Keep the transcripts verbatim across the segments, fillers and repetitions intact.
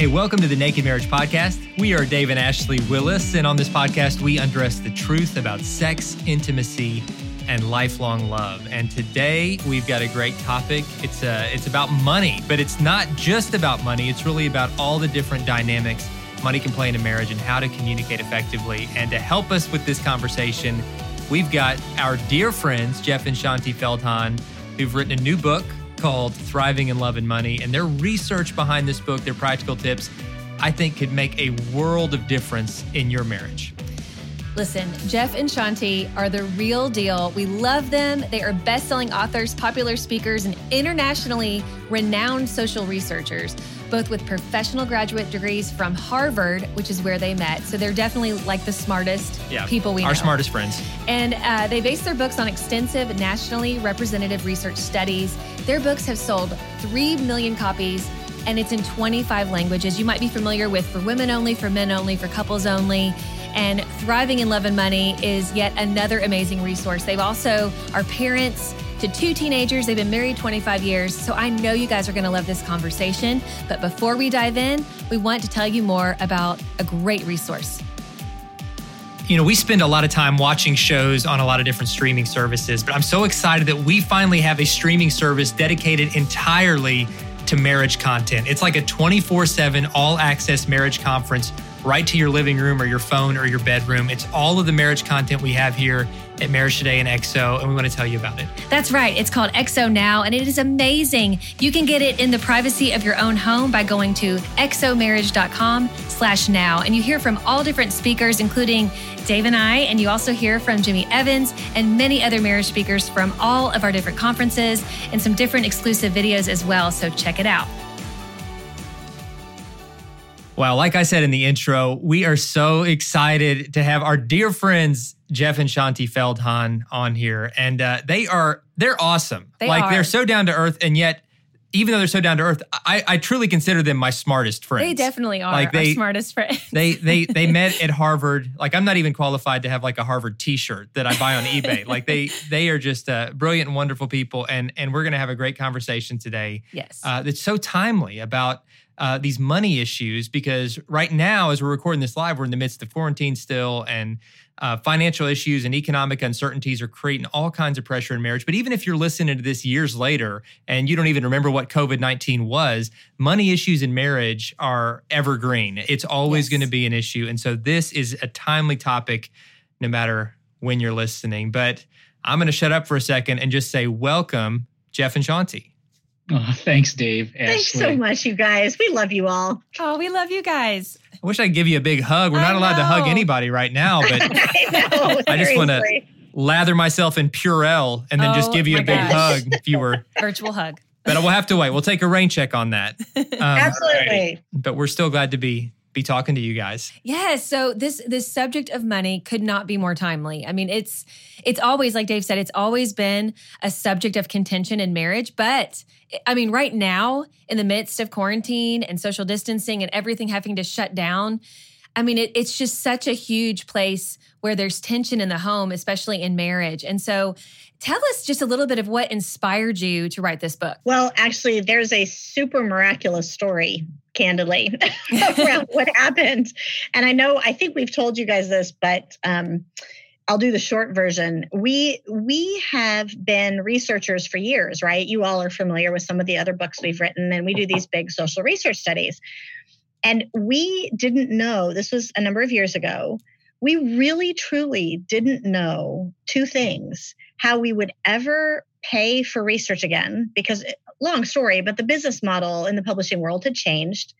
Hey, welcome to the Naked Marriage Podcast. We are Dave and Ashley Willis, and on this podcast, we undress the truth about sex, intimacy, and lifelong love. And today, we've got a great topic. It's uh, it's about money, but it's not just about money. It's really about all the different dynamics money can play in a marriage and how to communicate effectively. And to help us with this conversation, we've got our dear friends, Jeff and Shaunti Feldhahn, who've written a new book called Thriving in Love and Money, and their research behind this book, their practical tips, I think could make a world of difference in your marriage. Listen, Jeff and Shaunti are the real deal. We love them. They are best-selling authors, popular speakers, and internationally renowned social researchers, both with professional graduate degrees from Harvard, which is where they met. So they're definitely like the smartest yeah, people we our know. Our smartest friends. And uh, they base their books on extensive, nationally representative research studies. Their books have sold three million copies, and it's in twenty-five languages. You might be familiar with For Women Only, For Men Only, For Couples Only. And Thriving in Love and Money is yet another amazing resource. They've also are parents to two teenagers. They've been married twenty-five years. So I know you guys are going to love this conversation. But before we dive in, we want to tell you more about a great resource. You know, we spend a lot of time watching shows on a lot of different streaming services, but I'm so excited that we finally have a streaming service dedicated entirely to marriage content. It's like a twenty-four seven all-access marriage conference right to your living room or your phone or your bedroom. It's all of the marriage content we have here at Marriage Today and X O, and we want to tell you about it. That's right. It's called X O Now, and it is amazing. You can get it in the privacy of your own home by going to x o marriage dot com slash now. And you hear from all different speakers, including Dave and I, and you also hear from Jimmy Evans and many other marriage speakers from all of our different conferences and some different exclusive videos as well. So check it out. Wow, like I said in the intro, we are so excited to have our dear friends, Jeff and Shaunti Feldhahn, on here. And uh, they are, they're awesome. They like, are. They're so down to earth. And yet, even though they're so down to earth, I, I truly consider them my smartest friends. They definitely are like they, our smartest friends. They, they they met at Harvard. Like, I'm not even qualified to have like a Harvard t-shirt that I buy on eBay. Like, they they are just uh, brilliant and wonderful people. And, and we're going to have a great conversation today. Yes. Uh, that's so timely about Uh, these money issues, because right now, as we're recording this live, we're in the midst of quarantine still, and uh, financial issues and economic uncertainties are creating all kinds of pressure in marriage. But even if you're listening to this years later and you don't even remember what covid nineteen was, money issues in marriage are evergreen. It's always yes. going to be an issue. And so this is a timely topic no matter when you're listening. But I'm going to shut up for a second and just say welcome, Jeff and Shaunti. Oh, thanks, Dave. Ashley. Thanks so much, you guys. We love you all. Oh, we love you guys. I wish I could give you a big hug. We're I not allowed know. to hug anybody right now, but I, know, I just want to lather myself in Purell and then oh, just give you a big gosh. hug if you were virtual hug. But we'll have to wait. We'll take a rain check on that. Um, Absolutely. But we're still glad to be be talking to you guys. Yes. So this this subject of money could not be more timely. I mean, it's it's always, like Dave said, it's always been a subject of contention in marriage. But I mean, right now, in the midst of quarantine and social distancing and everything having to shut down, I mean, it, it's just such a huge place where there's tension in the home, especially in marriage. And so tell us just a little bit of what inspired you to write this book. Well, actually, there's a super miraculous story, candidly, around what happened. And I know, I think we've told you guys this, but um, I'll do the short version. We we have been researchers for years, right? You all are familiar with some of the other books we've written, and we do these big social research studies. And we didn't know, this was a number of years ago, we really truly didn't know two things: how we would ever pay for research again, because long story, but the business model in the publishing world had changed.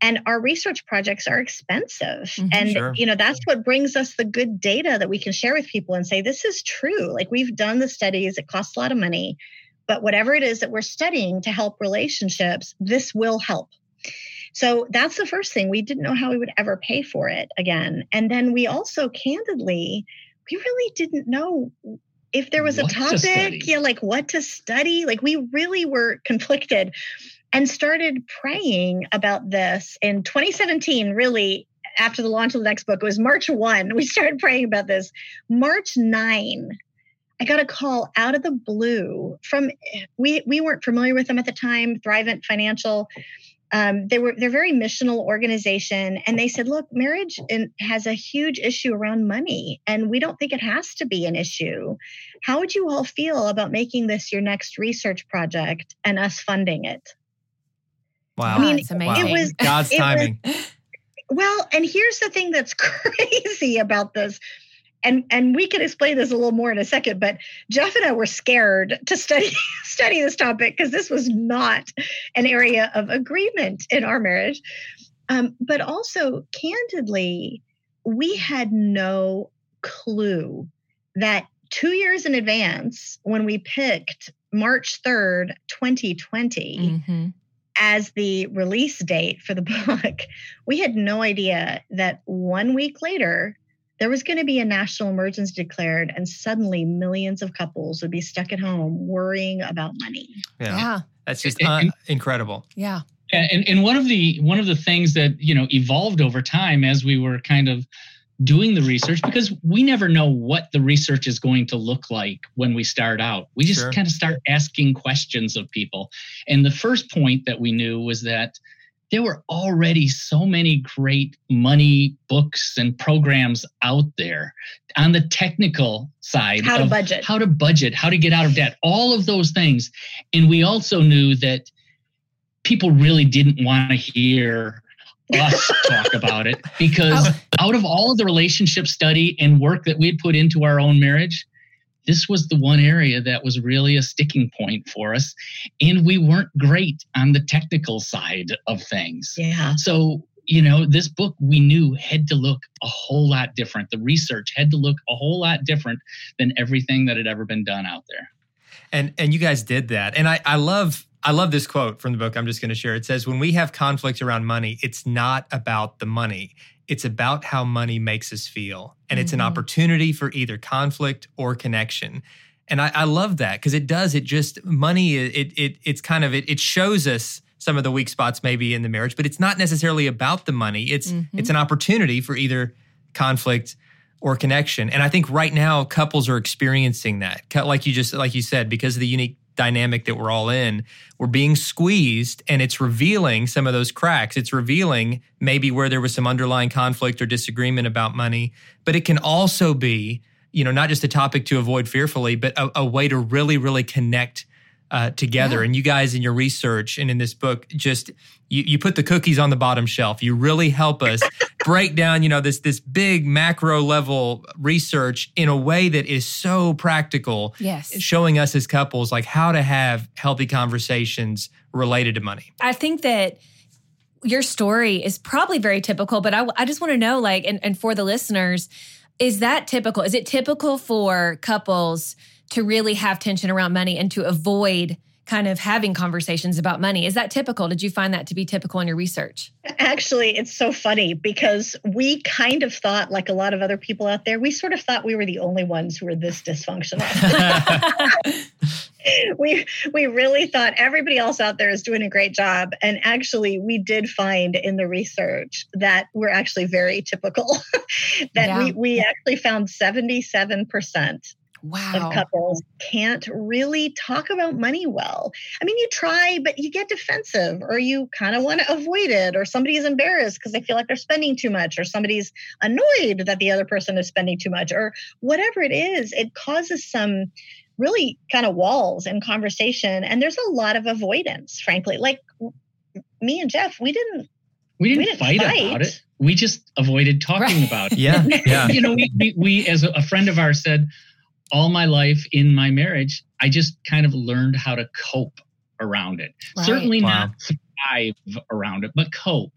And our research projects are expensive. Mm-hmm, and, sure. you know, that's what brings us the good data that we can share with people and say, this is true. Like, we've done the studies, it costs a lot of money, but whatever it is that we're studying to help relationships, this will help. So that's the first thing. We didn't know how we would ever pay for it again. And then we also, candidly, we really didn't know if there was what a topic, to yeah, like what to study. Like, we really were conflicted and started praying about this in twenty seventeen, really, after the launch of the next book. It was March first. We started praying about this. March ninth, I got a call out of the blue from, we we weren't familiar with them at the time, Thrivent Financial. Um, they were, they're a very missional organization. And they said, look, marriage in, has a huge issue around money, and we don't think it has to be an issue. How would you all feel about making this your next research project and us funding it? Wow. I mean, that's amazing. It was God's it timing. Was, well, and here's the thing that's crazy about this. And and we can explain this a little more in a second, but Jeff and I were scared to study study this topic because this was not an area of agreement in our marriage. Um, but also, candidly, we had no clue that two years in advance, when we picked March third, twenty twenty, mm-hmm. as the release date for the book, we had no idea that one week later, there was going to be a national emergency declared, and suddenly millions of couples would be stuck at home worrying about money. Yeah, yeah. That's just and, uh, and, incredible. Yeah, and and one of the one of the things that you know evolved over time as we were kind of doing the research, because we never know what the research is going to look like when we start out. We just sure. kind of start asking questions of people, and the first point that we knew was that there were already so many great money books and programs out there on the technical side. How to budget. How to budget, how to get out of debt, all of those things. And we also knew that people really didn't want to hear us talk about it because oh. out of all of the relationship study and work that we had put into our own marriage, this was the one area that was really a sticking point for us. And we weren't great on the technical side of things. Yeah. So, you know, this book we knew had to look a whole lot different. The research had to look a whole lot different than everything that had ever been done out there. And and you guys did that. And I, I love I love this quote from the book I'm just going to share. It says, when we have conflict around money, it's not about the money. It's about how money makes us feel. And mm-hmm. it's an opportunity for either conflict or connection. And I, I love that because it does, it just, money, it it it's kind of, it, it shows us some of the weak spots maybe in the marriage, but it's not necessarily about the money. It's mm-hmm. it's an opportunity for either conflict or connection. And I think right now couples are experiencing that. Like you just, like you said, because of the unique dynamic that we're all in, we're being squeezed, and it's revealing some of those cracks. It's revealing maybe where there was some underlying conflict or disagreement about money, but it can also be, you know, not just a topic to avoid fearfully, but a, a way to really, really connect uh, together. Yeah. And you guys in your research and in this book, just, you, you put the cookies on the bottom shelf. You really help us break down, you know, this, this big macro level research in a way that is so practical. Yes. Showing us as couples, like how to have healthy conversations related to money. I think that your story is probably very typical, but I, I just want to know, like, and, and for the listeners, is that typical? Is it typical for couples to really have tension around money and to avoid kind of having conversations about money? Is that typical? Did you find that to be typical in your research? Actually, it's so funny because we kind of thought, like a lot of other people out there, we sort of thought we were the only ones who were this dysfunctional. we we really thought everybody else out there is doing a great job. And actually, we did find in the research that we're actually very typical. that yeah. we, we actually found seventy-seven percent Wow. of couples can't really talk about money well. I mean, you try, but you get defensive, or you kind of want to avoid it, or somebody's embarrassed because they feel like they're spending too much, or somebody's annoyed that the other person is spending too much, or whatever it is, it causes some really kind of walls in conversation. And there's a lot of avoidance, frankly. Like me and Jeff, we didn't We didn't, we didn't fight, fight about it. We just avoided talking right. about it. Yeah. yeah. You know, we, we, we, as a friend of ours said, all my life in my marriage, I just kind of learned how to cope around it. Right. Certainly wow. not thrive around it, but cope.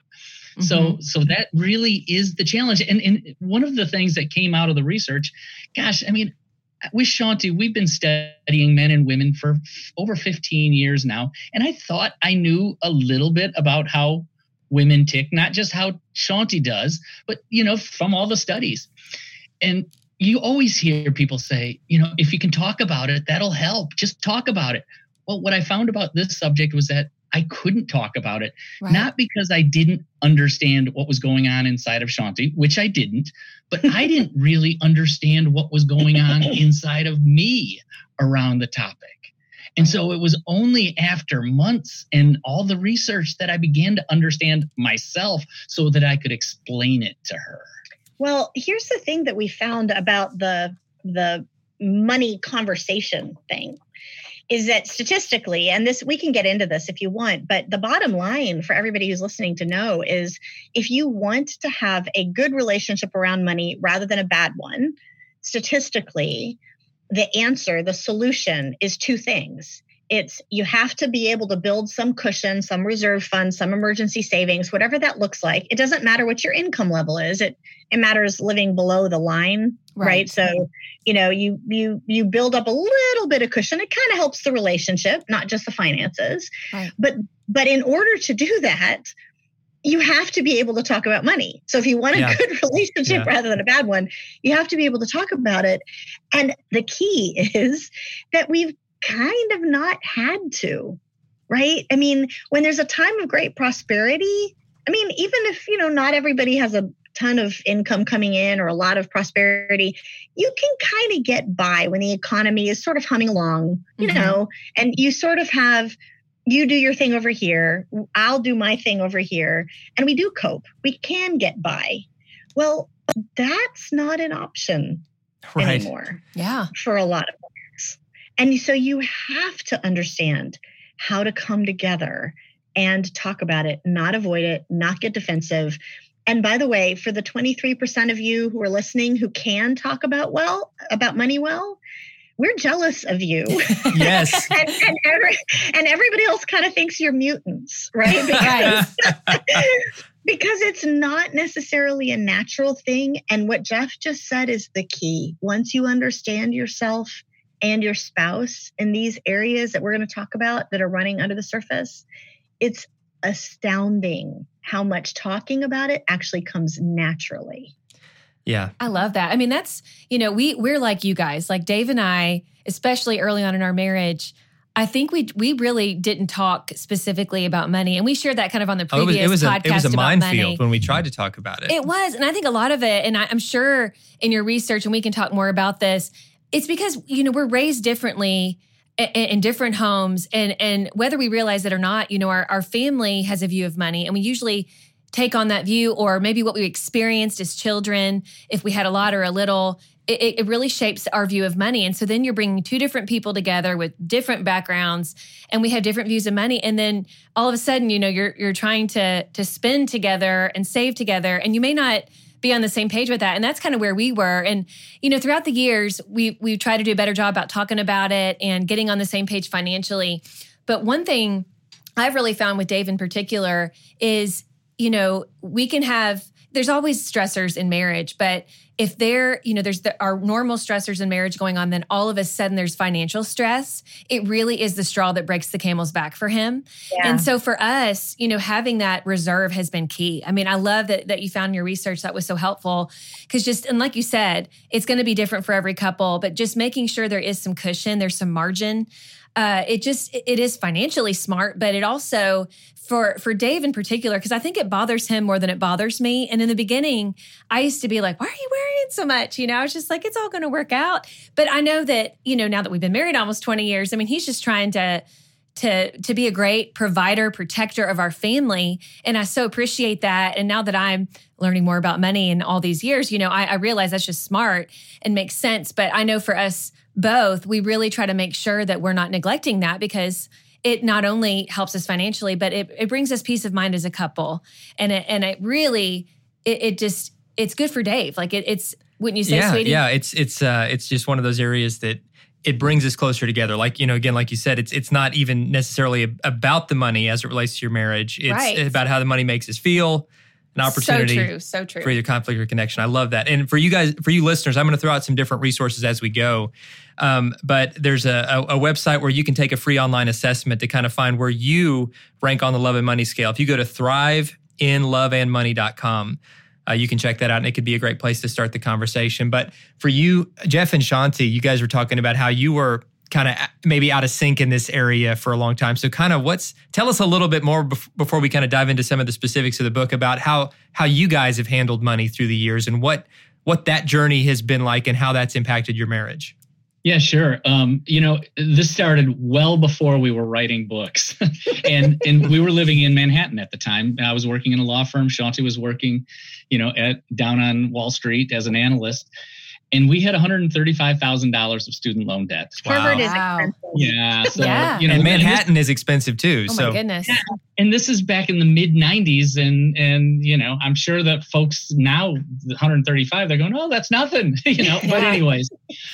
Mm-hmm. So so that really is the challenge. And, and one of the things that came out of the research, gosh, I mean, with Shaunti, we've been studying men and women for over fifteen years now. And I thought I knew a little bit about how women tick, not just how Shaunti does, but, you know, from all the studies. And you always hear people say, you know, if you can talk about it, that'll help. Just talk about it. Well, what I found about this subject was that I couldn't talk about it, right. not because I didn't understand what was going on inside of Shaunti, which I didn't, but I didn't really understand what was going on inside of me around the topic. And so it was only after months and all the research that I began to understand myself so that I could explain it to her. Well, here's the thing that we found about the the money conversation thing is that statistically, and this we can get into this if you want, but the bottom line for everybody who's listening to know is if you want to have a good relationship around money rather than a bad one, statistically, the answer, the solution is two things. It's you have to be able to build some cushion, some reserve fund, some emergency savings, whatever that looks like. It doesn't matter what your income level is. It it matters living below the line, right? right? So, you know, you you you build up a little bit of cushion. It kind of helps the relationship, not just the finances. Right. But but in order to do that, you have to be able to talk about money. So if you want a yeah. good relationship yeah. rather than a bad one, you have to be able to talk about it. And the key is that we've kind of not had to, right? I mean, when there's a time of great prosperity, I mean, even if, you know, not everybody has a ton of income coming in or a lot of prosperity, you can kind of get by when the economy is sort of humming along, you mm-hmm. know, and you sort of have... You do your thing over here. I'll do my thing over here. And we do cope. We can get by. Well, that's not an option right. anymore yeah. for a lot of folks. And so you have to understand how to come together and talk about it, not avoid it, not get defensive. And by the way, for the twenty-three percent of you who are listening who can talk about well, about money well, we're jealous of you. Yes. and, and, every, and everybody else kind of thinks you're mutants, right? Because, because it's not necessarily a natural thing. And what Jeff just said is the key. Once you understand yourself and your spouse in these areas that we're going to talk about that are running under the surface, it's astounding how much talking about it actually comes naturally. Yeah. I love that. I mean, that's, you know, we, we're like you guys, like Dave and I, especially early on in our marriage, I think we we really didn't talk specifically about money. And we shared that kind of on the previous podcast. Oh, it was, it was podcast a, it was a minefield when we tried to talk about it. It was. And I think a lot of it, and I, I'm sure in your research, and we can talk more about this, it's because, you know, we're raised differently in, in different homes. And, and whether we realize it or not, you know, our, our family has a view of money. And we usually take on that view, or maybe what we experienced as children, if we had a lot or a little, it, it really shapes our view of money. And so then you're bringing two different people together with different backgrounds, and we have different views of money. And then all of a sudden, you know, you're you're trying to to spend together and save together, and you may not be on the same page with that. And that's kind of where we were. And, you know, throughout the years, we we try to do a better job about talking about it and getting on the same page financially. But one thing I've really found with Dave in particular is, you know, we can have, there's always stressors in marriage, but if there, you know, there's the, our normal stressors in marriage going on, then all of a sudden there's financial stress. It really is the straw that breaks the camel's back for him. Yeah. And so for us, you know, having that reserve has been key. I mean, I love that that you found in your research that was so helpful, because just, and like you said, it's going to be different for every couple, but just making sure there is some cushion, there's some margin. Uh, it just, it is financially smart, but it also, for, for Dave in particular, because I think it bothers him more than it bothers me. And in the beginning, I used to be like, why are you worrying so much? You know, I was just like, it's all going to work out. But I know that, you know, now that we've been married almost twenty years, I mean, he's just trying to, to, to be a great provider, protector of our family. And I so appreciate that. And now that I'm learning more about money in all these years, you know, I, I realize that's just smart and makes sense. But I know for us both, we really try to make sure that we're not neglecting that, because it not only helps us financially, but it, it brings us peace of mind as a couple. And it, and it really, it, it just, it's good for Dave. Like it, it's, wouldn't you say, yeah, sweetie? Yeah, it's it's uh, it's just one of those areas that it brings us closer together. Like, you know, again, like you said, it's it's not even necessarily about the money as it relates to your marriage. It's right. about how the money makes us feel. An opportunity so true, so true. for either conflict or connection. I love that. And for you guys, for you listeners, I'm going to throw out some different resources as we go. Um, but there's a, a, a website where you can take a free online assessment to kind of find where you rank on the love and money scale. If you go to thrive in love and money dot com, uh, you can check that out, and it could be a great place to start the conversation. But for you, Jeff and Shaunti, you guys were talking about how you were kind of maybe out of sync in this area for a long time. So kind of what's, tell us a little bit more bef- before we kind of dive into some of the specifics of the book about how how you guys have handled money through the years, and what what that journey has been like, and how that's impacted your marriage. Yeah, sure. Um, you know, this started well before we were writing books and and we were living in Manhattan at the time. I was working in a law firm. Shaunti was working, you know, at down on Wall Street as an analyst. And we had one hundred thirty-five thousand dollars of student loan debt. Wow. Harvard is expensive. Yeah. So, yeah. You know, and Manhattan this, is expensive too. Oh so. my goodness. Yeah. And this is back in the mid nineties. And, and, you know, I'm sure that folks now, one hundred thirty-five, they're going, oh, that's nothing. You know, yeah. But anyways,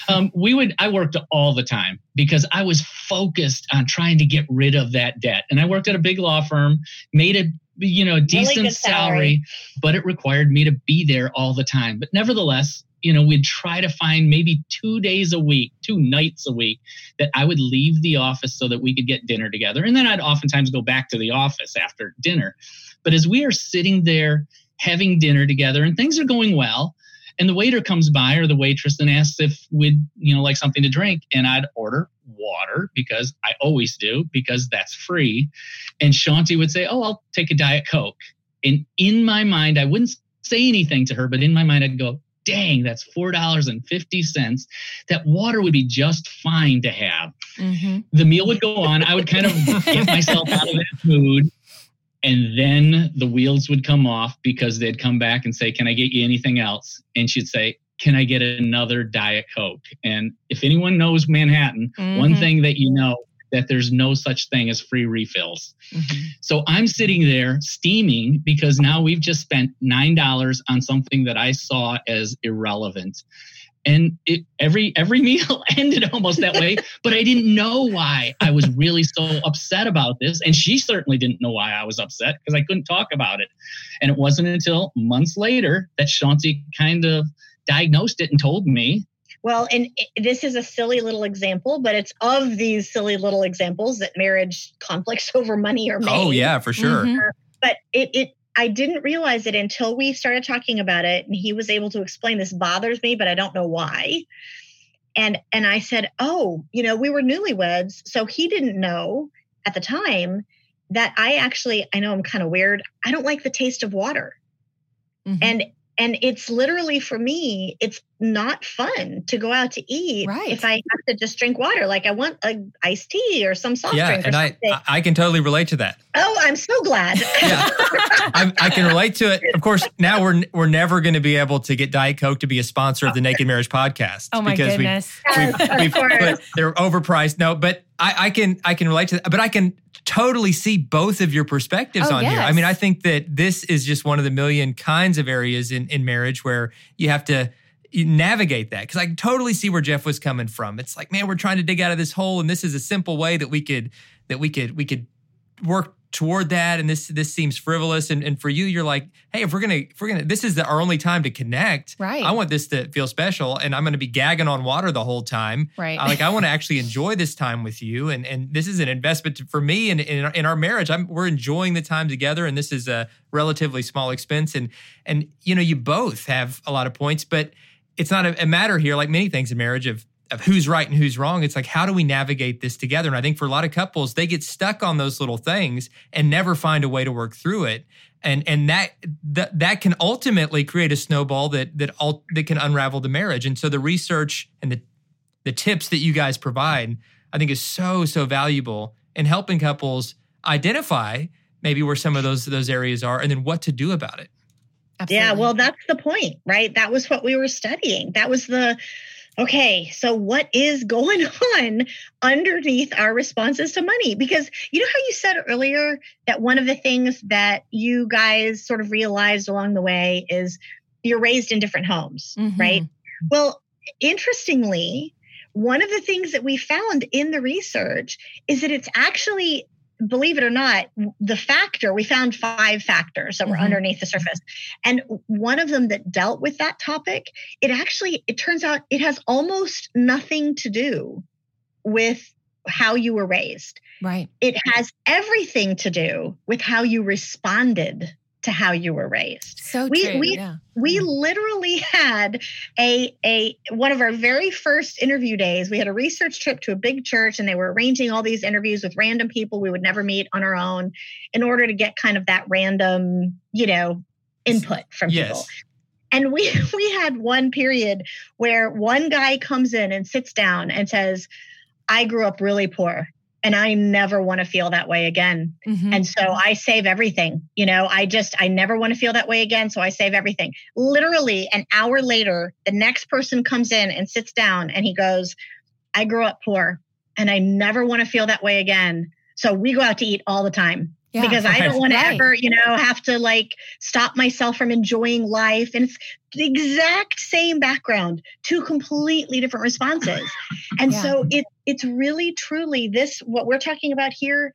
um, we would, I worked all the time because I was focused on trying to get rid of that debt. And I worked at a big law firm, made a you know, decent really salary, salary, but it required me to be there all the time. But nevertheless, you know, we'd try to find maybe two days a week, two nights a week that I would leave the office so that we could get dinner together. And then I'd oftentimes go back to the office after dinner. But as we are sitting there having dinner together and things are going well, and the waiter comes by or the waitress and asks if we'd, you know, like something to drink. And I'd order water because I always do, because that's free. And Shaunti would say, oh, I'll take a Diet Coke. And in my mind, I wouldn't say anything to her, but in my mind, I'd go, dang, that's four dollars and fifty cents. That water would be just fine to have. Mm-hmm. The meal would go on. I would kind of get myself out of that mood. And then the wheels would come off because they'd come back and say, can I get you anything else? And she'd say, can I get another Diet Coke? And if anyone knows Manhattan, mm-hmm. one thing that you know, that there's no such thing as free refills. Mm-hmm. So I'm sitting there steaming because now we've just spent nine dollars on something that I saw as irrelevant. And it, every every meal ended almost that way, but I didn't know why I was really so upset about this. And she certainly didn't know why I was upset because I couldn't talk about it. And it wasn't until months later that Shaunti kind of diagnosed it and told me. Well, and this is a silly little example, but it's of these silly little examples that marriage conflicts over money are made. Oh, yeah, for sure. Mm-hmm. But it, it, I didn't realize it until we started talking about it. And he was able to explain, this bothers me, but I don't know why. And, and I said, oh, you know, we were newlyweds. So he didn't know at the time that I actually, I know I'm kind of weird. I don't like the taste of water. Mm-hmm. And And it's literally, for me, it's not fun to go out to eat right. if I have to just drink water. Like I want an iced tea or some soft yeah, drink or something. Yeah, and I can totally relate to that. Oh, I'm so glad. yeah, I'm, I can relate to it. Of course, now we're we're never going to be able to get Diet Coke to be a sponsor of the Naked Marriage Podcast. Oh my because goodness! We've, we've, yes, we've, but they're overpriced. No, but I, I can I can relate to that. But I can totally see both of your perspectives oh, on yes. here. I mean, I think that this is just one of the million kinds of areas in, in marriage where you have to navigate that. Because I can totally see where Jeff was coming from. It's like, man, we're trying to dig out of this hole, and this is a simple way that we could that we could we could work toward that. And this this seems frivolous. And and for you, you're like, hey, if we're gonna if we're gonna this is the, our only time to connect. Right. I want this to feel special, and I'm gonna be gagging on water the whole time. Right. I, like I want to actually enjoy this time with you, and and this is an investment for me and in, in, in our marriage. I'm we're enjoying the time together, and this is a relatively small expense. And and you know, you both have a lot of points, but it's not a, a matter here, like many things in marriage, of of who's right and who's wrong. It's like, how do we navigate this together? And I think for a lot of couples, they get stuck on those little things and never find a way to work through it. And and that that, that can ultimately create a snowball that that all, that can unravel the marriage. And so the research and the the tips that you guys provide, I think, is so, so valuable in helping couples identify maybe where some of those those areas are and then what to do about it. Absolutely. Yeah, well, that's the point, right? That was what we were studying. That was the... Okay, so what is going on underneath our responses to money? Because you know how you said earlier that one of the things that you guys sort of realized along the way is you're raised in different homes, mm-hmm. right? Well, interestingly, one of the things that we found in the research is that it's actually, believe it or not, the factor, we found five factors that were mm-hmm. underneath the surface. And one of them that dealt with that topic, it actually, it turns out it has almost nothing to do with how you were raised. Right. It has everything to do with how you responded to how you were raised. So we, true, we, yeah. we literally had a, a, one of our very first interview days, we had a research trip to a big church, and they were arranging all these interviews with random people we would never meet on our own in order to get kind of that random, you know, input from yes. people. And we we had one period where one guy comes in and sits down and says, I grew up really poor and I never want to feel that way again. Mm-hmm. And so I save everything. You know, I just, I never want to feel that way again. So I save everything. Literally an hour later, the next person comes in and sits down and he goes, I grew up poor and I never want to feel that way again. So we go out to eat all the time. Yeah, because I don't want right. to ever, you know, have to like stop myself from enjoying life. And it's the exact same background, two completely different responses. And yeah. so it it's really, truly this, what we're talking about here,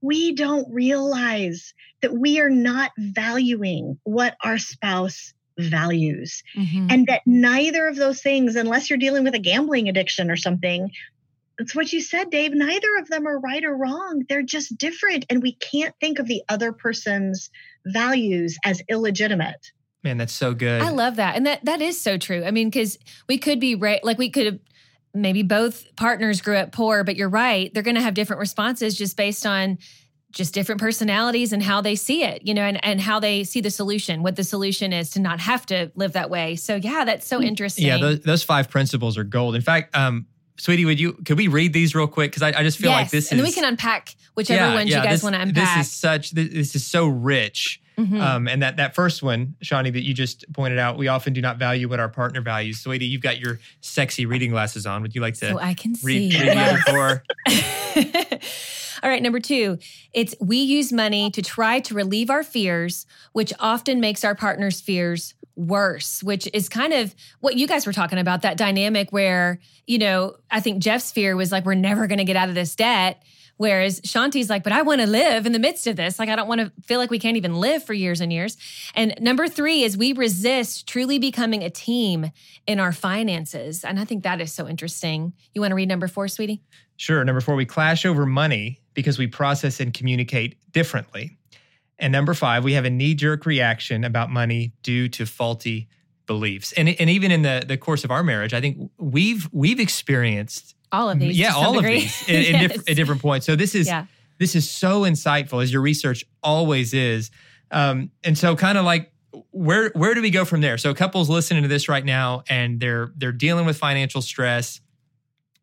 we don't realize that we are not valuing what our spouse values. Mm-hmm. And that neither of those things, unless you're dealing with a gambling addiction or something, it's what you said, Dave. Neither of them are right or wrong. They're just different. And we can't think of the other person's values as illegitimate. Man, that's so good. I love that. And that that is so true. I mean, because we could be right. Like we could have maybe both partners grew up poor, but you're right. They're going to have different responses just based on just different personalities and how they see it, you know, and, and how they see the solution, what the solution is to not have to live that way. So yeah, that's so interesting. Yeah, those, those five principles are gold. In fact, um, Sweetie, would you? Could we read these real quick? Because I, I just feel yes. like this is... and then we can unpack whichever yeah, ones yeah, you guys want to unpack. This is such... This, this is so rich. Mm-hmm. Um, and that that first one, Shaunti, that you just pointed out, we often do not value what our partner values. Sweetie, you've got your sexy reading glasses on. Would you like to so I can read, see. read yes. the other four? All right, number two. It's we use money to try to relieve our fears, which often makes our partner's fears worse, which is kind of what you guys were talking about, that dynamic where, you know, I think Jeff's fear was like, we're never going to get out of this debt. Whereas Shaunti's like, but I want to live in the midst of this. Like, I don't want to feel like we can't even live for years and years. And number three is we resist truly becoming a team in our finances. And I think that is so interesting. You want to read number four, sweetie? Sure. Number four, we clash over money because we process and communicate differently. And number five, we have a knee-jerk reaction about money due to faulty beliefs. And and even in the, the course of our marriage, I think we've we've experienced all of these. Yeah, all degree. of these in, yes. in diff- at different points. So this is yeah. this is so insightful, as your research always is. Um, and so, kind of like, where where do we go from there? So couples listening to this right now, and they're they're dealing with financial stress.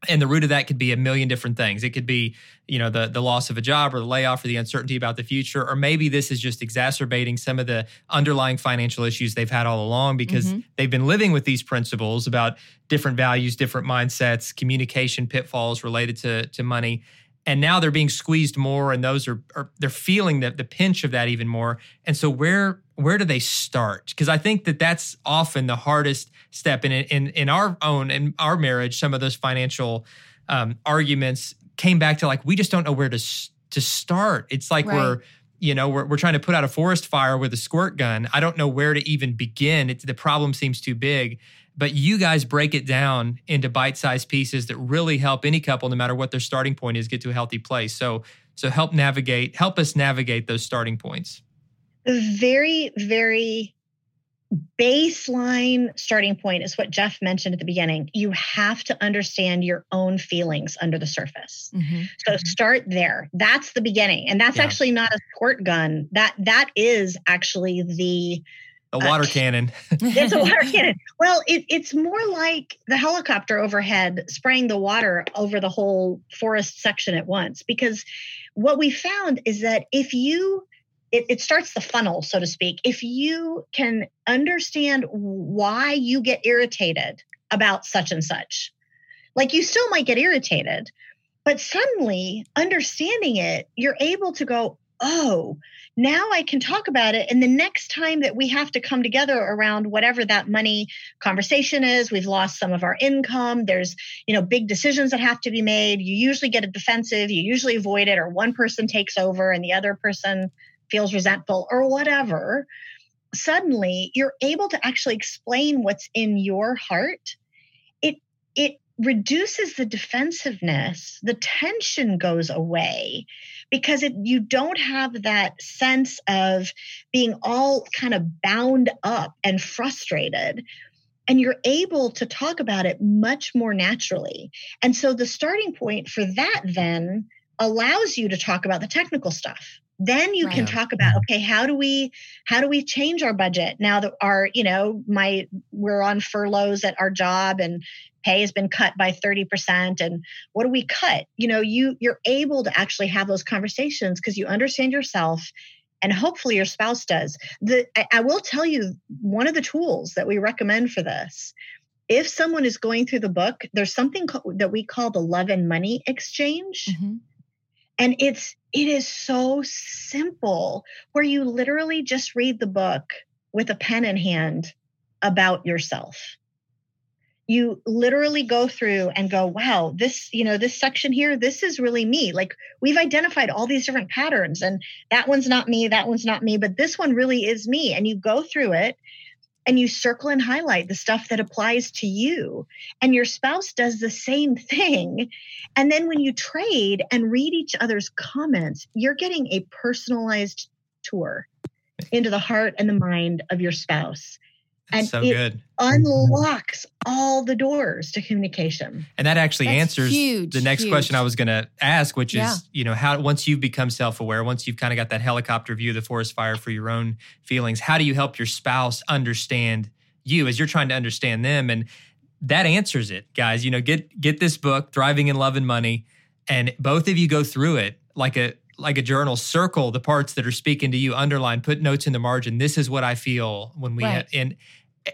And the root of that could be a million different things. It could be, you know, the, the loss of a job or the layoff or the uncertainty about the future. Or maybe this is just exacerbating some of the underlying financial issues they've had all along because mm-hmm. they've been living with these principles about different values, different mindsets, communication pitfalls related to, to money. And now they're being squeezed more and those are, are they're feeling the, the pinch of that even more. And so where where do they start? Because I think that that's often the hardest step in in in our own, in our marriage. Some of those financial um, arguments came back to like, we just don't know where to to start. It's like right. we're, you know, we're, we're trying to put out a forest fire with a squirt gun. I don't know where to even begin. It's, the problem seems too big. But you guys break it down into bite-sized pieces that really help any couple, no matter what their starting point is, get to a healthy place. So, so help navigate, help us navigate those starting points. The very, very baseline starting point is what Jeff mentioned at the beginning. You have to understand your own feelings under the surface. Mm-hmm. So start there. That's the beginning. And that's yeah. actually not a squirt gun. That that is actually the... A water uh, cannon. It's a water cannon. Well, it, it's more like the helicopter overhead spraying the water over the whole forest section at once. Because what we found is that if you, it, it starts the funnel, so to speak. If you can understand why you get irritated about such and such, like you still might get irritated, but suddenly understanding it, you're able to go, oh, now I can talk about it. And the next time that we have to come together around whatever that money conversation is, we've lost some of our income. There's, you know, big decisions that have to be made. You usually get defensive. You usually avoid it, or one person takes over and the other person feels resentful or whatever. Suddenly, you're able to actually explain what's in your heart. It, it reduces the defensiveness. The tension goes away. Because it, you don't have that sense of being all kind of bound up and frustrated. And you're able to talk about it much more naturally. And so the starting point for that then allows you to talk about the technical stuff. Then you right. can talk about, okay, how do we, how do we change our budget now that our, you know, my, we're on furloughs at our job and pay has been cut by thirty percent. And what do we cut? You know, you, you're able to actually have those conversations because you understand yourself and hopefully your spouse does. The, I, I will tell you one of the tools that we recommend for this. If someone is going through the book, there's something co- that we call the love and money exchange. Mm-hmm. And it's, it is so simple where you literally just read the book with a pen in hand about yourself. You literally go through and go, wow, this, you know, this section here, this is really me. Like we've identified all these different patterns and that one's not me, that one's not me, but this one really is me. And you go through it and you circle and highlight the stuff that applies to you. And your spouse does the same thing. And then when you trade and read each other's comments, you're getting a personalized tour into the heart and the mind of your spouse. And so it good. unlocks all the doors to communication. And that actually That's answers huge, the next huge. question I was going to ask, which yeah. is, you know, how once you've become self-aware, once you've kind of got that helicopter view of the forest fire for your own feelings, how do you help your spouse understand you as you're trying to understand them? And that answers it, guys. You know, get get this book, Thriving in Love and Money, and both of you go through it like a like a journal, circle the parts that are speaking to you, underline, put notes in the margin. This is what I feel when we, right. ha- and,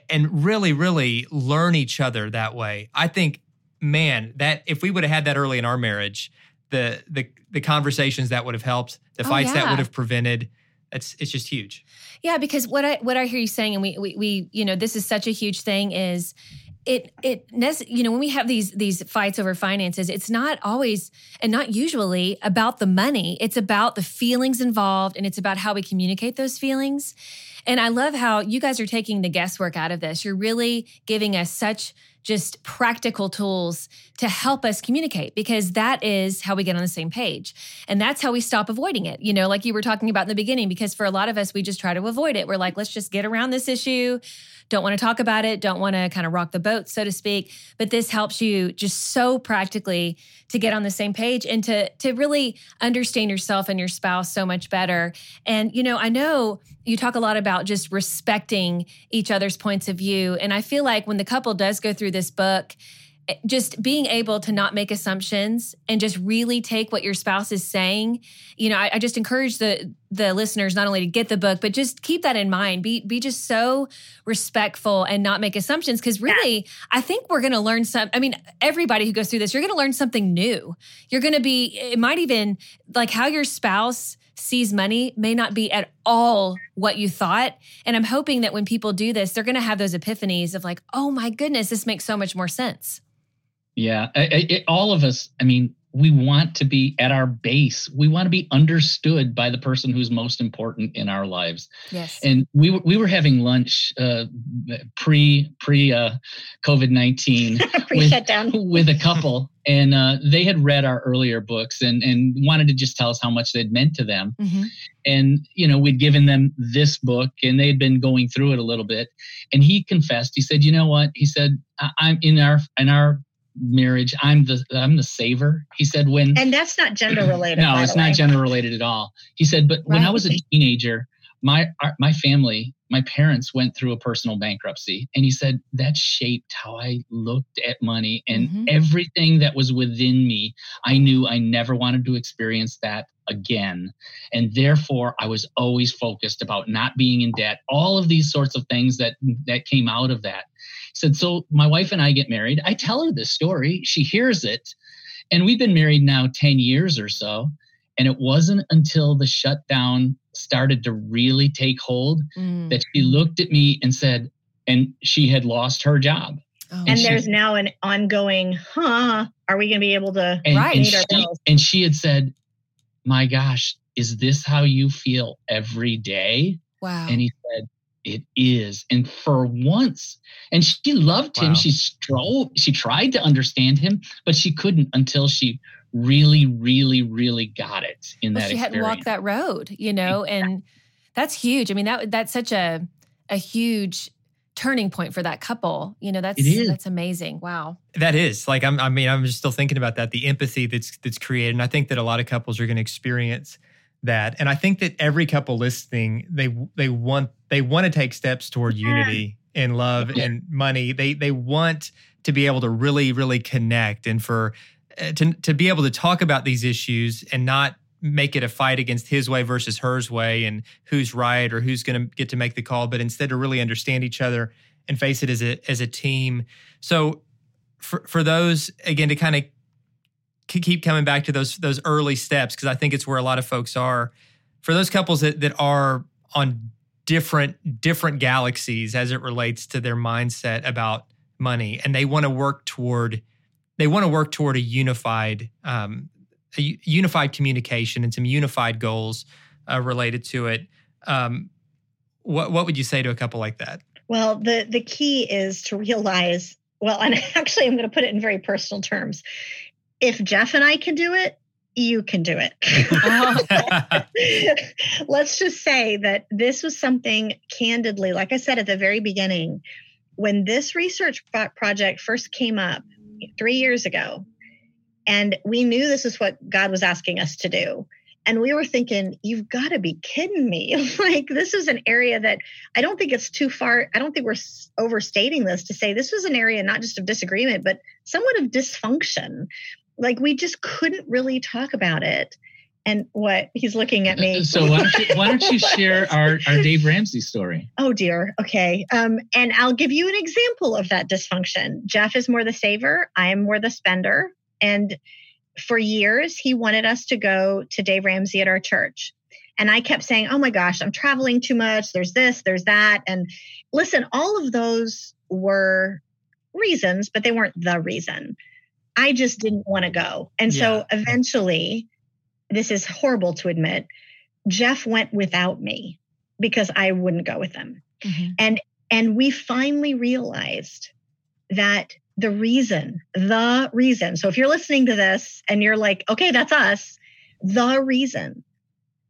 and really, really learn each other that way. I think, man, that if we would have had that early in our marriage, the, the, the conversations that would have helped, the fights oh, yeah. that would have prevented, it's, it's just huge. Yeah. Because what I, what I hear you saying, and we, we, we, you know, this is such a huge thing is, It, it, you know, when we have these, these fights over finances, it's not always and not usually about the money. It's about the feelings involved and it's about how we communicate those feelings. And I love how you guys are taking the guesswork out of this. You're really giving us such just practical tools to help us communicate because that is how we get on the same page. And that's how we stop avoiding it, you know, like you were talking about in the beginning, because for a lot of us, we just try to avoid it. We're like, let's just get around this issue. Don't want to talk about it. Don't want to kind of rock the boat, so to speak. But this helps you just so practically to get on the same page and to, to really understand yourself and your spouse so much better. And, you know, I know you talk a lot about just respecting each other's points of view. And I feel like when the couple does go through this book, just being able to not make assumptions and just really take what your spouse is saying. You know, I, I just encourage the the listeners not only to get the book, but just keep that in mind. Be be just so respectful and not make assumptions. Because really, I think we're going to learn some. I mean, everybody who goes through this, you're going to learn something new. You're going to be, it might even, like how your spouse sees money may not be at all what you thought. And I'm hoping that when people do this, they're going to have those epiphanies of like, oh my goodness, this makes so much more sense. Yeah. It, it, all of us, I mean, we want to be at our base. We want to be understood by the person who's most important in our lives. Yes. And we were, we were having lunch uh, pre, pre uh, COVID nineteen pre shutdown with a couple. And uh, they had read our earlier books and, and wanted to just tell us how much they'd meant to them. Mm-hmm. And, you know, we'd given them this book and they'd been going through it a little bit. And he confessed, he said, you know what? He said, I- I'm in our, in our, marriage. I'm the, I'm the saver. He said, when, and that's not gender related. No, it's not gender related at all. He said, but when I was a teenager, my, our, my family, my parents went through a personal bankruptcy. And he said, that shaped how I looked at money and mm-hmm. everything that was within me. I knew I never wanted to experience that again. And therefore I was always focused about not being in debt, all of these sorts of things that, that came out of that. He said, so my wife and I get married. I tell her this story. She hears it. And we've been married now ten years or so. And it wasn't until the shutdown started to really take hold mm. that she looked at me and said, and she had lost her job. Oh. And, and she, there's now an ongoing, huh, are we going to be able to and, right, and, she, our bills? And she had said, my gosh, is this how you feel every day? Wow. And he said, it is. And for once, and she loved him. Wow. She strove, she tried to understand him, but she couldn't until she really, really, really got it in well, that she experience. She hadn't walked that road, you know, exactly. And that's huge. I mean, that that's such a a huge turning point for that couple. You know, that's that's amazing. Wow. That is like, I'm, I mean, I'm just still thinking about that, the empathy that's, that's created. And I think that a lot of couples are going to experience that. And I think that every couple listening, they they want they want to take steps toward unity in love and money. They they want to be able to really, really connect and for uh, to to be able to talk about these issues and not make it a fight against his way versus hers way and who's right or who's going to get to make the call, but instead to really understand each other and face it as a as a team. So for for those, again, to kind of keep coming back to those those early steps, because I think it's where a lot of folks are. For those couples that, that are on different different galaxies as it relates to their mindset about money, and they want to work toward they want to work toward a unified um, a unified communication and some unified goals uh, related to it. Um, what what would you say to a couple like that? Well, the the key is to realize. Well, and actually, I'm going to put it in very personal terms. If Jeff and I can do it, you can do it. Let's just say that this was something, candidly, like I said at the very beginning, when this research project first came up three years ago, and we knew this is what God was asking us to do. And we were thinking, you've got to be kidding me. Like, this is an area that I don't think it's too far. I don't think we're overstating this to say this was an area not just of disagreement, but somewhat of dysfunction. Like, we just couldn't really talk about it. And what he's looking at me. So why don't you, why don't you share our, our Dave Ramsey story? Oh, dear. Okay. Um, and I'll give you an example of that dysfunction. Jeff is more the saver. I am more the spender. And for years, he wanted us to go to Dave Ramsey at our church. And I kept saying, oh my gosh, I'm traveling too much. There's this, there's that. And listen, all of those were reasons, but they weren't the reason. I just didn't want to go. And yeah. so eventually, this is horrible to admit, Jeff went without me because I wouldn't go with him. Mm-hmm. And, and we finally realized that The reason, the reason. So if you're listening to this and you're like, okay, that's us. The reason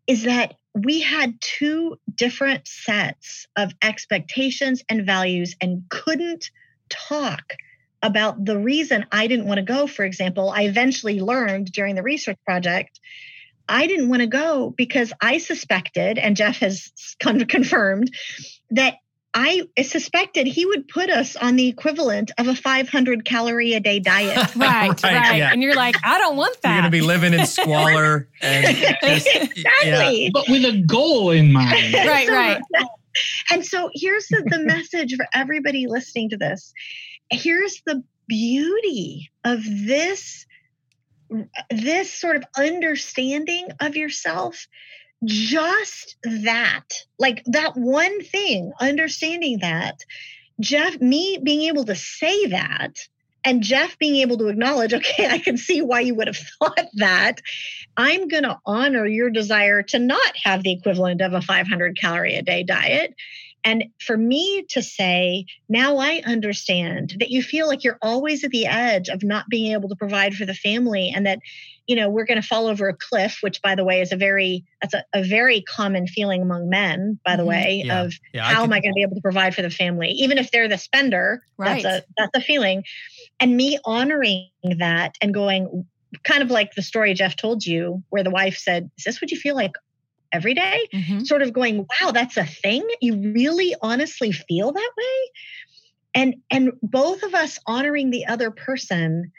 is that we had two different sets of expectations and values and couldn't talk about the reason I didn't want to go. For example, I eventually learned during the research project, I didn't want to go because I suspected, and Jeff has con- confirmed that I suspected he would put us on the equivalent of a five hundred calorie a day diet. right, right. right. Yeah. And you're like, I don't want that. You're going to be living in squalor. and just, exactly. Yeah. But with a goal in mind. right, so, right. And so here's the, the message for everybody listening to this. Here's the beauty of this, this sort of understanding of yourself. Just that, like that one thing, understanding that, Jeff, me being able to say that, and Jeff being able to acknowledge, okay, I can see why you would have thought that. I'm going to honor your desire to not have the equivalent of a five hundred calorie a day diet. And for me to say, now I understand that you feel like you're always at the edge of not being able to provide for the family, and that, you know, we're going to fall over a cliff, which, by the way, is a very, that's a, a very common feeling among men, by the way, yeah. of yeah, how I am I going to be able to provide for the family? Even if they're the spender, right. that's a, that's a feeling. And me honoring that and going kind of like the story Jeff told you, where the wife said, is this what you feel like every day? Mm-hmm. Sort of going, wow, that's a thing. You really honestly feel that way. And, and both of us honoring the other person,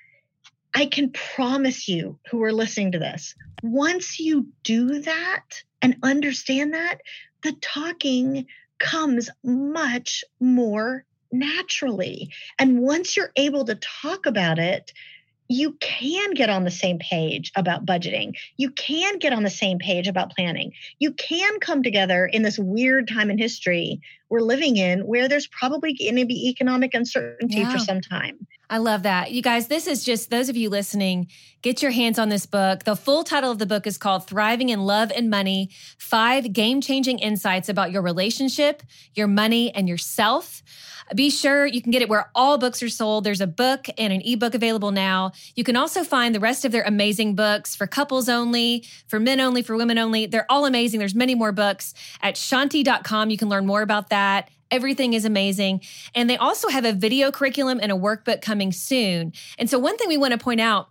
I can promise you who are listening to this, once you do that and understand that, the talking comes much more naturally. And once you're able to talk about it, you can get on the same page about budgeting. You can get on the same page about planning. You can come together in this weird time in history we're living in where there's probably going to be economic uncertainty yeah. for some time. I love that. You guys, this is just, those of you listening, get your hands on this book. The full title of the book is called Thriving in Love and Money, Five Game-Changing Insights About Your Relationship, Your Money, and Yourself. Be sure you can get it where all books are sold. There's a book and an ebook available now. You can also find the rest of their amazing books for couples only, for men only, for women only. They're all amazing. There's many more books at shaunti dot com. You can learn more about that. Everything is amazing. And they also have a video curriculum and a workbook coming soon. And so one thing we want to point out,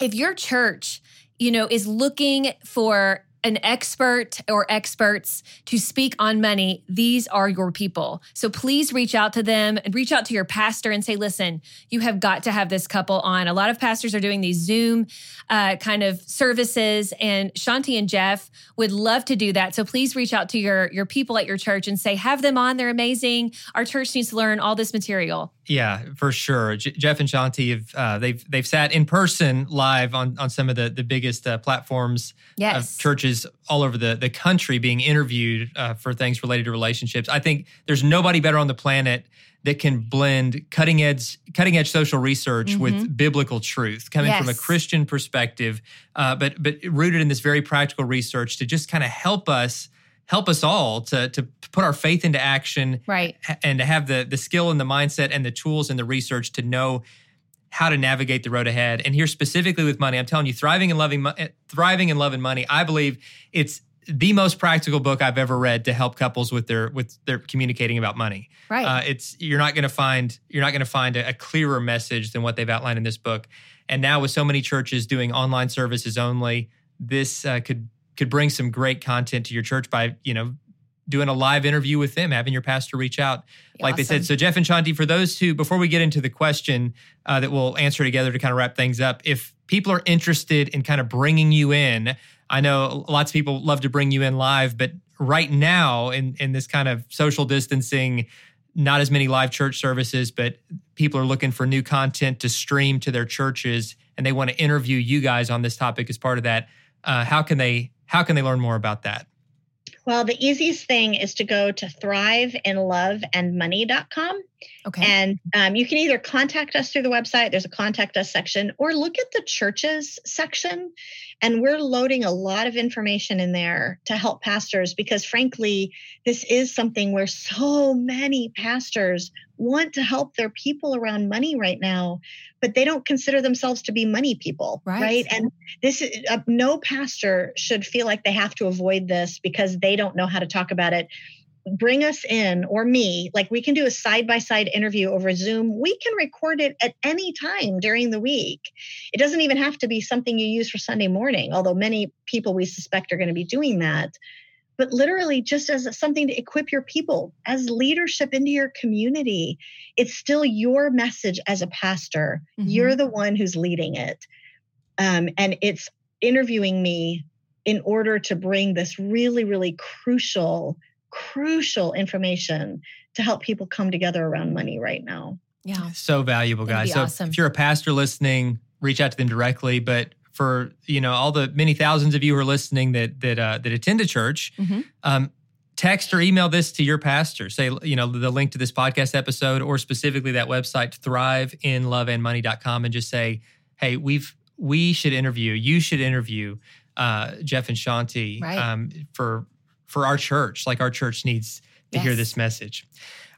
if your church, you know, is looking for an expert or experts to speak on money, these are your people. So please reach out to them and reach out to your pastor and say, listen, you have got to have this couple on. A lot of pastors are doing these Zoom uh, kind of services, and Shaunti and Jeff would love to do that. So please reach out to your, your people at your church and say, have them on. They're amazing. Our church needs to learn all this material. Yeah, for sure. J- Jeff and Shaunti, have, uh, they've they've sat in person live on, on some of the, the biggest uh, platforms yes. of churches all over the, the country being interviewed uh, for things related to relationships. I think there's nobody better on the planet that can blend cutting edge cutting edge social research mm-hmm. with biblical truth, coming yes. from a Christian perspective, uh, but but rooted in this very practical research to just kind of help us help us all to to put our faith into action, right? And to have the the skill and the mindset and the tools and the research to know how to navigate the road ahead. And here specifically with money, I'm telling you, Thriving and Loving, Thriving and Love and Money, I believe it's the most practical book I've ever read to help couples with their with their communicating about money. Right? Uh, it's you're not going to find you're not going to find a, a clearer message than what they've outlined in this book. And now with so many churches doing online services only, this uh, could. could bring some great content to your church by, you know, doing a live interview with them, having your pastor reach out, like awesome. They said. So Jeff and Shaunti, for those who, before we get into the question uh, that we'll answer together to kind of wrap things up, if people are interested in kind of bringing you in, I know lots of people love to bring you in live, but right now in, in this kind of social distancing, not as many live church services, but people are looking for new content to stream to their churches, and they want to interview you guys on this topic as part of that. Uh, how can they... How can they learn more about that? Well, the easiest thing is to go to thrive in love and money dot com. Okay. And um, you can either contact us through the website, there's a contact us section, or look at the churches section. And we're loading a lot of information in there to help pastors, because frankly, this is something where so many pastors want to help their people around money right now, but they don't consider themselves to be money people, right? right? And this is, uh, no pastor should feel like they have to avoid this because they don't know how to talk about it. Bring us in, or me, like we can do a side-by-side interview over Zoom. We can record it at any time during the week. It doesn't even have to be something you use for Sunday morning, although many people we suspect are going to be doing that. But literally just as something to equip your people, as leadership into your community, it's still your message as a pastor. Mm-hmm. You're the one who's leading it. Um, and it's interviewing me in order to bring this really, really crucial crucial information to help people come together around money right now. Yeah. So valuable, guys. So awesome. If you're a pastor listening, reach out to them directly. But for, you know, all the many thousands of you who are listening that that uh, that attend a church, mm-hmm. um, text or email this to your pastor. Say, you know, the link to this podcast episode or specifically that website, thrive in love and money dot com, and just say, hey, we've we should interview, you should interview uh, Jeff and Shaunti right. um, for for our church, like our church needs to yes. hear this message.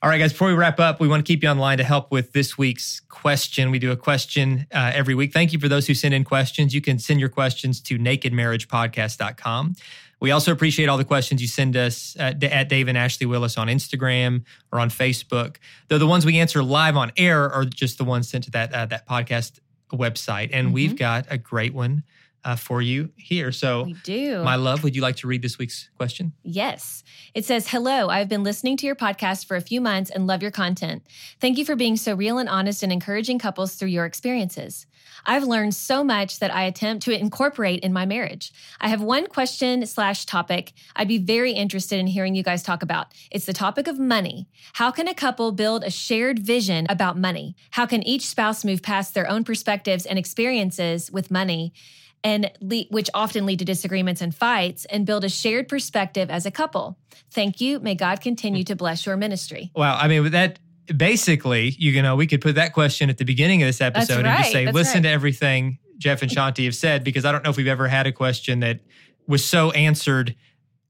All right, guys, before we wrap up, we want to keep you online to help with this week's question. We do a question uh, every week. Thank you for those who send in questions. You can send your questions to naked marriage podcast dot com. We also appreciate all the questions you send us at, at Dave and Ashley Willis on Instagram or on Facebook, though the ones we answer live on air are just the ones sent to that, uh, that podcast website. And mm-hmm. we've got a great one Uh, for you here. So, we do. My love, would you like to read this week's question? Yes. It says, hello, I've been listening to your podcast for a few months and love your content. Thank you for being so real and honest and encouraging couples through your experiences. I've learned so much that I attempt to incorporate in my marriage. I have one question slash topic I'd be very interested in hearing you guys talk about. It's the topic of money. How can a couple build a shared vision about money? How can each spouse move past their own perspectives and experiences with money, and le- which often lead to disagreements and fights, and build a shared perspective as a couple? Thank you. May God continue to bless your ministry. Wow. I mean, with that, basically, you know, we could put that question at the beginning of this episode right, and just say, listen right. to everything Jeff and Shaunti have said, because I don't know if we've ever had a question that was so answered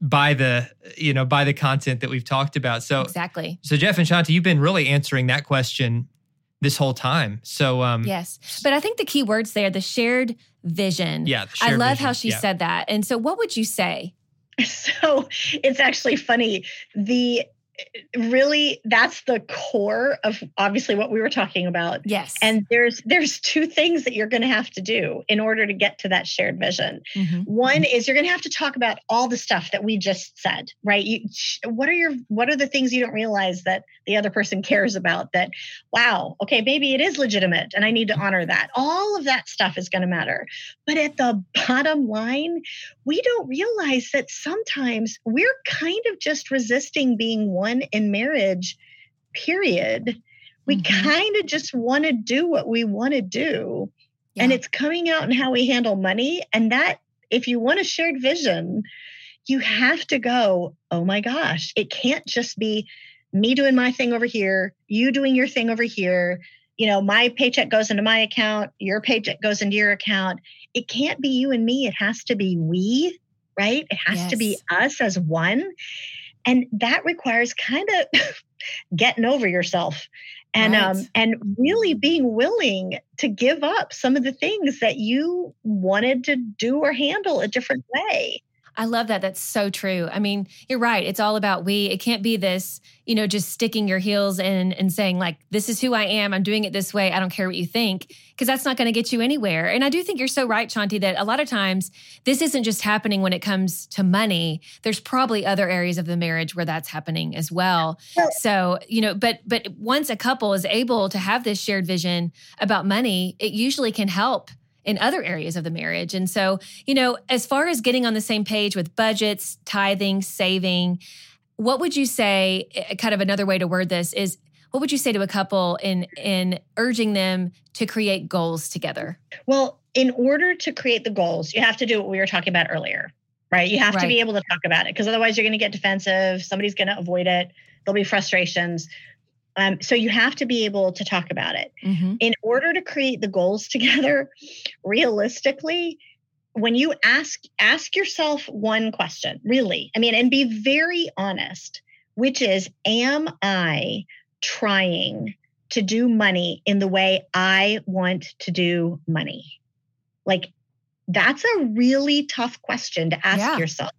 by the, you know, by the content that we've talked about. So exactly. So Jeff and Shaunti, you've been really answering that question this whole time. So um, yes, but I think the key words there, the shared vision. Yeah, the shared I love vision. How she yeah. said that. And so, what would you say? So it's actually funny. The really, that's the core of obviously what we were talking about. Yes. And there's there's two things that you're going to have to do in order to get to that shared vision. Mm-hmm. One mm-hmm. is you're going to have to talk about all the stuff that we just said, right? You, what are your what are the things you don't realize that the other person cares about? That, wow, okay, maybe it is legitimate, and I need to honor that. All of that stuff is going to matter. But at the bottom line, we don't realize that sometimes we're kind of just resisting being one in marriage, period. We mm-hmm. kind of just want to do what we want to do. Yeah. And it's coming out in how we handle money. And that, if you want a shared vision, you have to go, oh my gosh, it can't just be me doing my thing over here, you doing your thing over here. You know, my paycheck goes into my account, your paycheck goes into your account. It can't be you and me. It has to be we, right? It has yes. to be us as one. And that requires kind of getting over yourself and right. um, and really being willing to give up some of the things that you wanted to do or handle a different way. I love that. That's so true. I mean, you're right. It's all about we. It can't be this, you know, just sticking your heels in and saying like, this is who I am. I'm doing it this way. I don't care what you think, because that's not going to get you anywhere. And I do think you're so right, Shaunti, that a lot of times this isn't just happening when it comes to money. There's probably other areas of the marriage where that's happening as well. So, you know, but but once a couple is able to have this shared vision about money, it usually can help in other areas of the marriage. And so, you know, as far as getting on the same page with budgets, tithing, saving, what would you say, kind of another way to word this is, what would you say to a couple in in urging them to create goals together? Well, in order to create the goals, you have to do what we were talking about earlier, right? You have right. to be able to talk about it, because otherwise you're going to get defensive. Somebody's going to avoid it. There'll be frustrations. Um, so you have to be able to talk about it. Mm-hmm. In order to create the goals together, realistically, when you ask, ask yourself one question, really, I mean, and be very honest, which is, am I trying to do money in the way I want to do money? Like, that's a really tough question to ask yeah. yourself.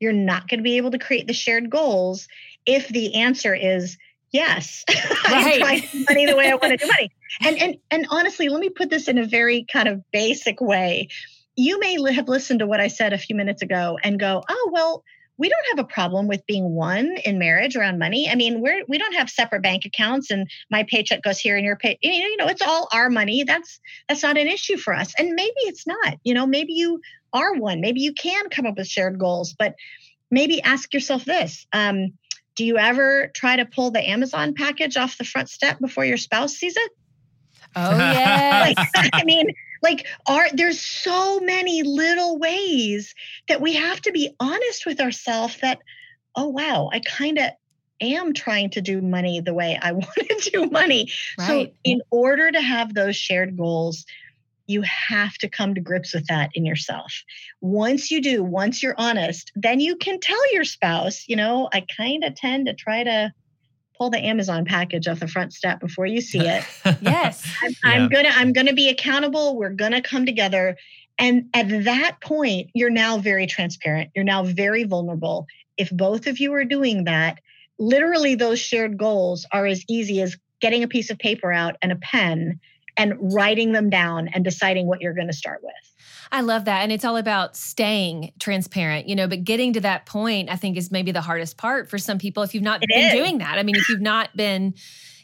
You're not going to be able to create the shared goals if the answer is, yes, right. I'm trying to do money the way I want to do money. And, and, and honestly, let me put this in a very kind of basic way. You may have listened to what I said a few minutes ago and go, oh, well, we don't have a problem with being one in marriage around money. I mean, we're, we don't have separate bank accounts and my paycheck goes here and your pay, you know, it's all our money. That's, that's not an issue for us. And maybe it's not, you know, maybe you are one, maybe you can come up with shared goals, but maybe ask yourself this, um, do you ever try to pull the Amazon package off the front step before your spouse sees it? Oh, yeah. Like, I mean, like, are there's so many little ways that we have to be honest with ourselves that, oh, wow, I kind of am trying to do money the way I want to do money. Right. So in order to have those shared goals, you have to come to grips with that in yourself. Once you do, once you're honest, then you can tell your spouse, you know, I kind of tend to try to pull the Amazon package off the front step before you see it. Yes. I'm, yeah. I'm going to, I'm going to be accountable. We're going to come together. And at that point, you're now very transparent. You're now very vulnerable. If both of you are doing that, literally those shared goals are as easy as getting a piece of paper out and a pen and writing them down and deciding what you're going to start with. I love that. And it's all about staying transparent, you know, but getting to that point, I think, is maybe the hardest part for some people if you've not it been is. doing that. I mean, if you've not been,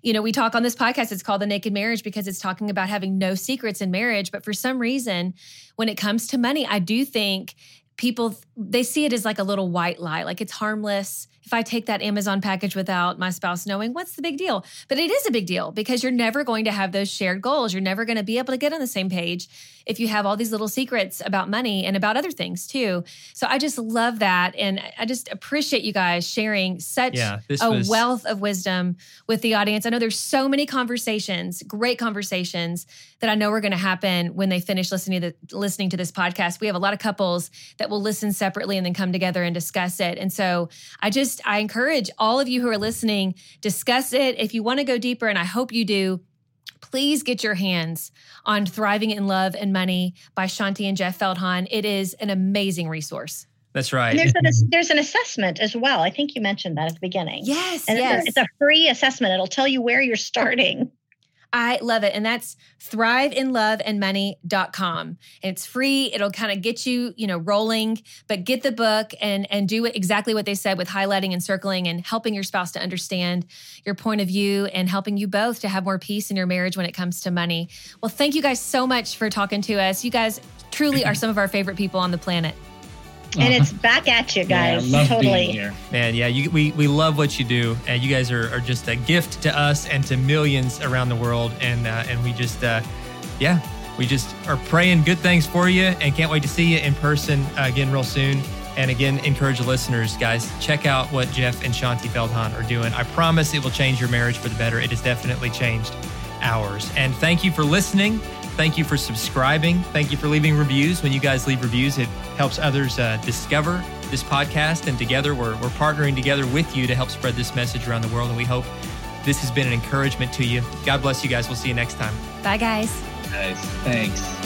you know, we talk on this podcast, it's called The Naked Marriage because it's talking about having no secrets in marriage. But for some reason, when it comes to money, I do think people, they see it as like a little white lie, like it's harmless. If I take that Amazon package without my spouse knowing, what's the big deal? But it is a big deal because you're never going to have those shared goals. You're never going to be able to get on the same page if you have all these little secrets about money and about other things too. So I just love that. And I just appreciate you guys sharing such yeah, a was... wealth of wisdom with the audience. I know there's so many conversations, great conversations that I know are going to happen when they finish listening to, the, listening to this podcast. We have a lot of couples that will listen separately and then come together and discuss it. And so I just, I encourage all of you who are listening, discuss it. If you want to go deeper, and I hope you do, please get your hands on Thriving in Love and Money by Shaunti and Jeff Feldhahn. It is an amazing resource. That's right. And there's an, there's an assessment as well. I think you mentioned that at the beginning. Yes, and yes. It's a, it's a free assessment. It'll tell you where you're starting. I love it. And that's thrive in love and money dot com. And it's free. It'll kind of get you, you know, rolling, but get the book and, and do exactly what they said with highlighting and circling and helping your spouse to understand your point of view and helping you both to have more peace in your marriage when it comes to money. Well, thank you guys so much for talking to us. You guys truly are some of our favorite people on the planet. And it's back at you guys. Yeah, I love totally. Being here. Man, yeah, you, we, we love what you do. Uh, you guys are, are just a gift to us and to millions around the world. And uh, and we just, uh, yeah, we just are praying good things for you and can't wait to see you in person uh, again real soon. And again, encourage the listeners, guys, check out what Jeff and Shaunti Feldhahn are doing. I promise it will change your marriage for the better. It has definitely changed ours. And thank you for listening. Thank you for subscribing. Thank you for leaving reviews. When you guys leave reviews, it helps others uh, discover this podcast. And together, we're, we're partnering together with you to help spread this message around the world. And we hope this has been an encouragement to you. God bless you guys. We'll see you next time. Bye, guys. Nice. Thanks.